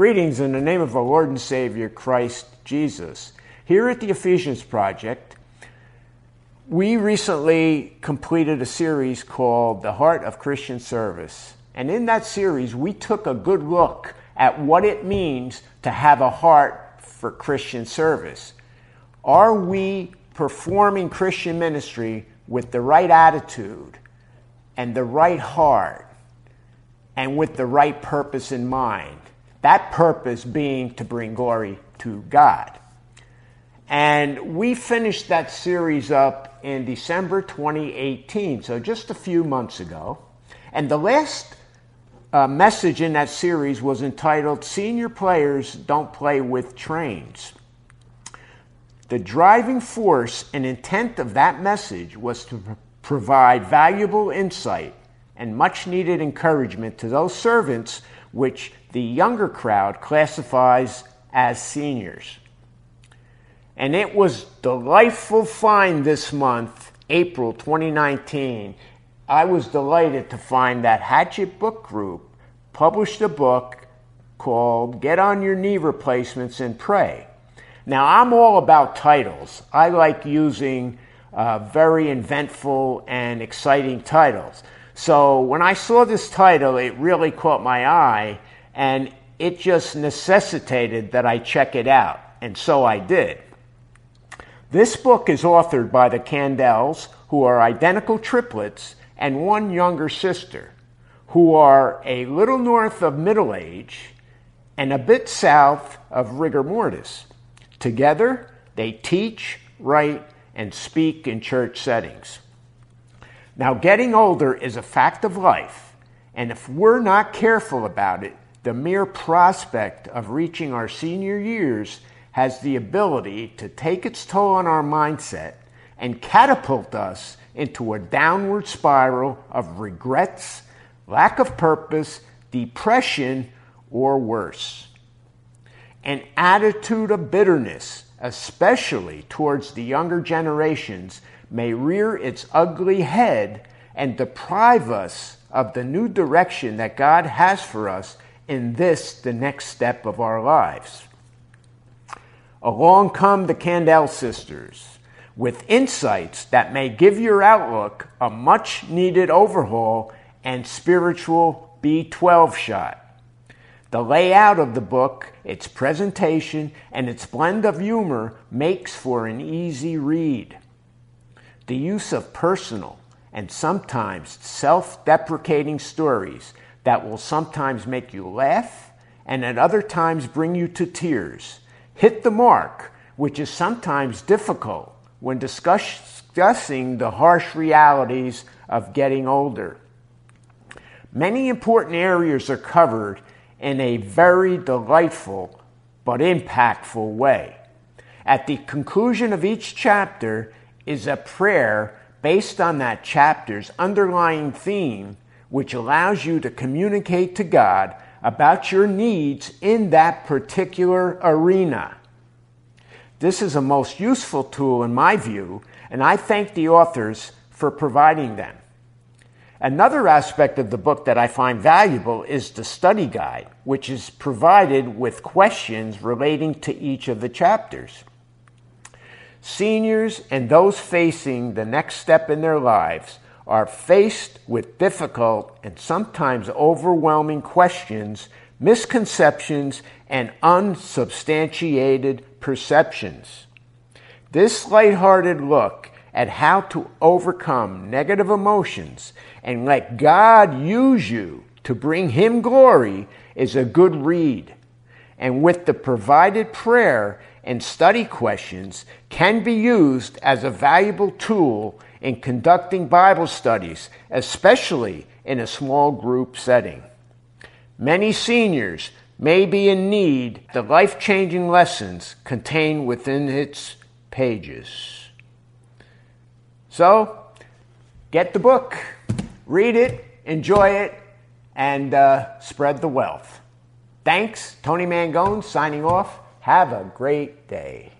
Greetings in the name of our Lord and Savior, Christ Jesus. Here at the Ephesians Project, we recently completed a series called The Heart of Christian Service. And in that series, we took a good look at what it means to have a heart for Christian service. Are we performing Christian ministry with the right attitude and the right heart and with the right purpose in mind? That purpose being to bring glory to God. And we finished that series up in December 2018, so just a few months ago. And the last message in that series was entitled, Senior Players Don't Play With Trains. The driving force and intent of that message was to provide valuable insight and much-needed encouragement to those servants which the younger crowd classifies as seniors. And it was delightful find this month, April 2019. I was delighted to find that Hatchet Book Group published a book called Get On Your Knee Replacements and Pray. Now, I'm all about titles. I like using very inventful and exciting titles. So when I saw this title, it really caught my eye, and it just necessitated that I check it out, and so I did. This book is authored by the Kandels, who are identical triplets, and one younger sister, who are a little north of middle age and a bit south of rigor mortis. Together, they teach, write, and speak in church settings. Now, getting older is a fact of life, and if we're not careful about it, the mere prospect of reaching our senior years has the ability to take its toll on our mindset and catapult us into a downward spiral of regrets, lack of purpose, depression, or worse. An attitude of bitterness, especially towards the younger generations, may rear its ugly head and deprive us of the new direction that God has for us in this, the next step of our lives. Along come the Kandel sisters with insights that may give your outlook a much-needed overhaul and spiritual B12 shot. The layout of the book, its presentation, and its blend of humor makes for an easy read. The use of personal and sometimes self-deprecating stories that will sometimes make you laugh and at other times bring you to tears hit the mark, which is sometimes difficult when discussing the harsh realities of getting older. Many important areas are covered in a very delightful but impactful way. At the conclusion of each chapter is a prayer based on that chapter's underlying theme, which allows you to communicate to God about your needs in that particular arena. This is a most useful tool in my view, and I thank the authors for providing them. Another aspect of the book that I find valuable is the study guide, which is provided with questions relating to each of the chapters. Seniors and those facing the next step in their lives are faced with difficult and sometimes overwhelming questions, misconceptions, and unsubstantiated perceptions. This lighthearted look at how to overcome negative emotions and let God use you to bring Him glory is a good read. And with the provided prayer and study questions can be used as a valuable tool in conducting Bible studies, especially in a small group setting. Many seniors may be in need of the life-changing lessons contained within its pages. So, get the book, read it, enjoy it, and spread the wealth. Thanks, Tony Mangone signing off. Have a great day.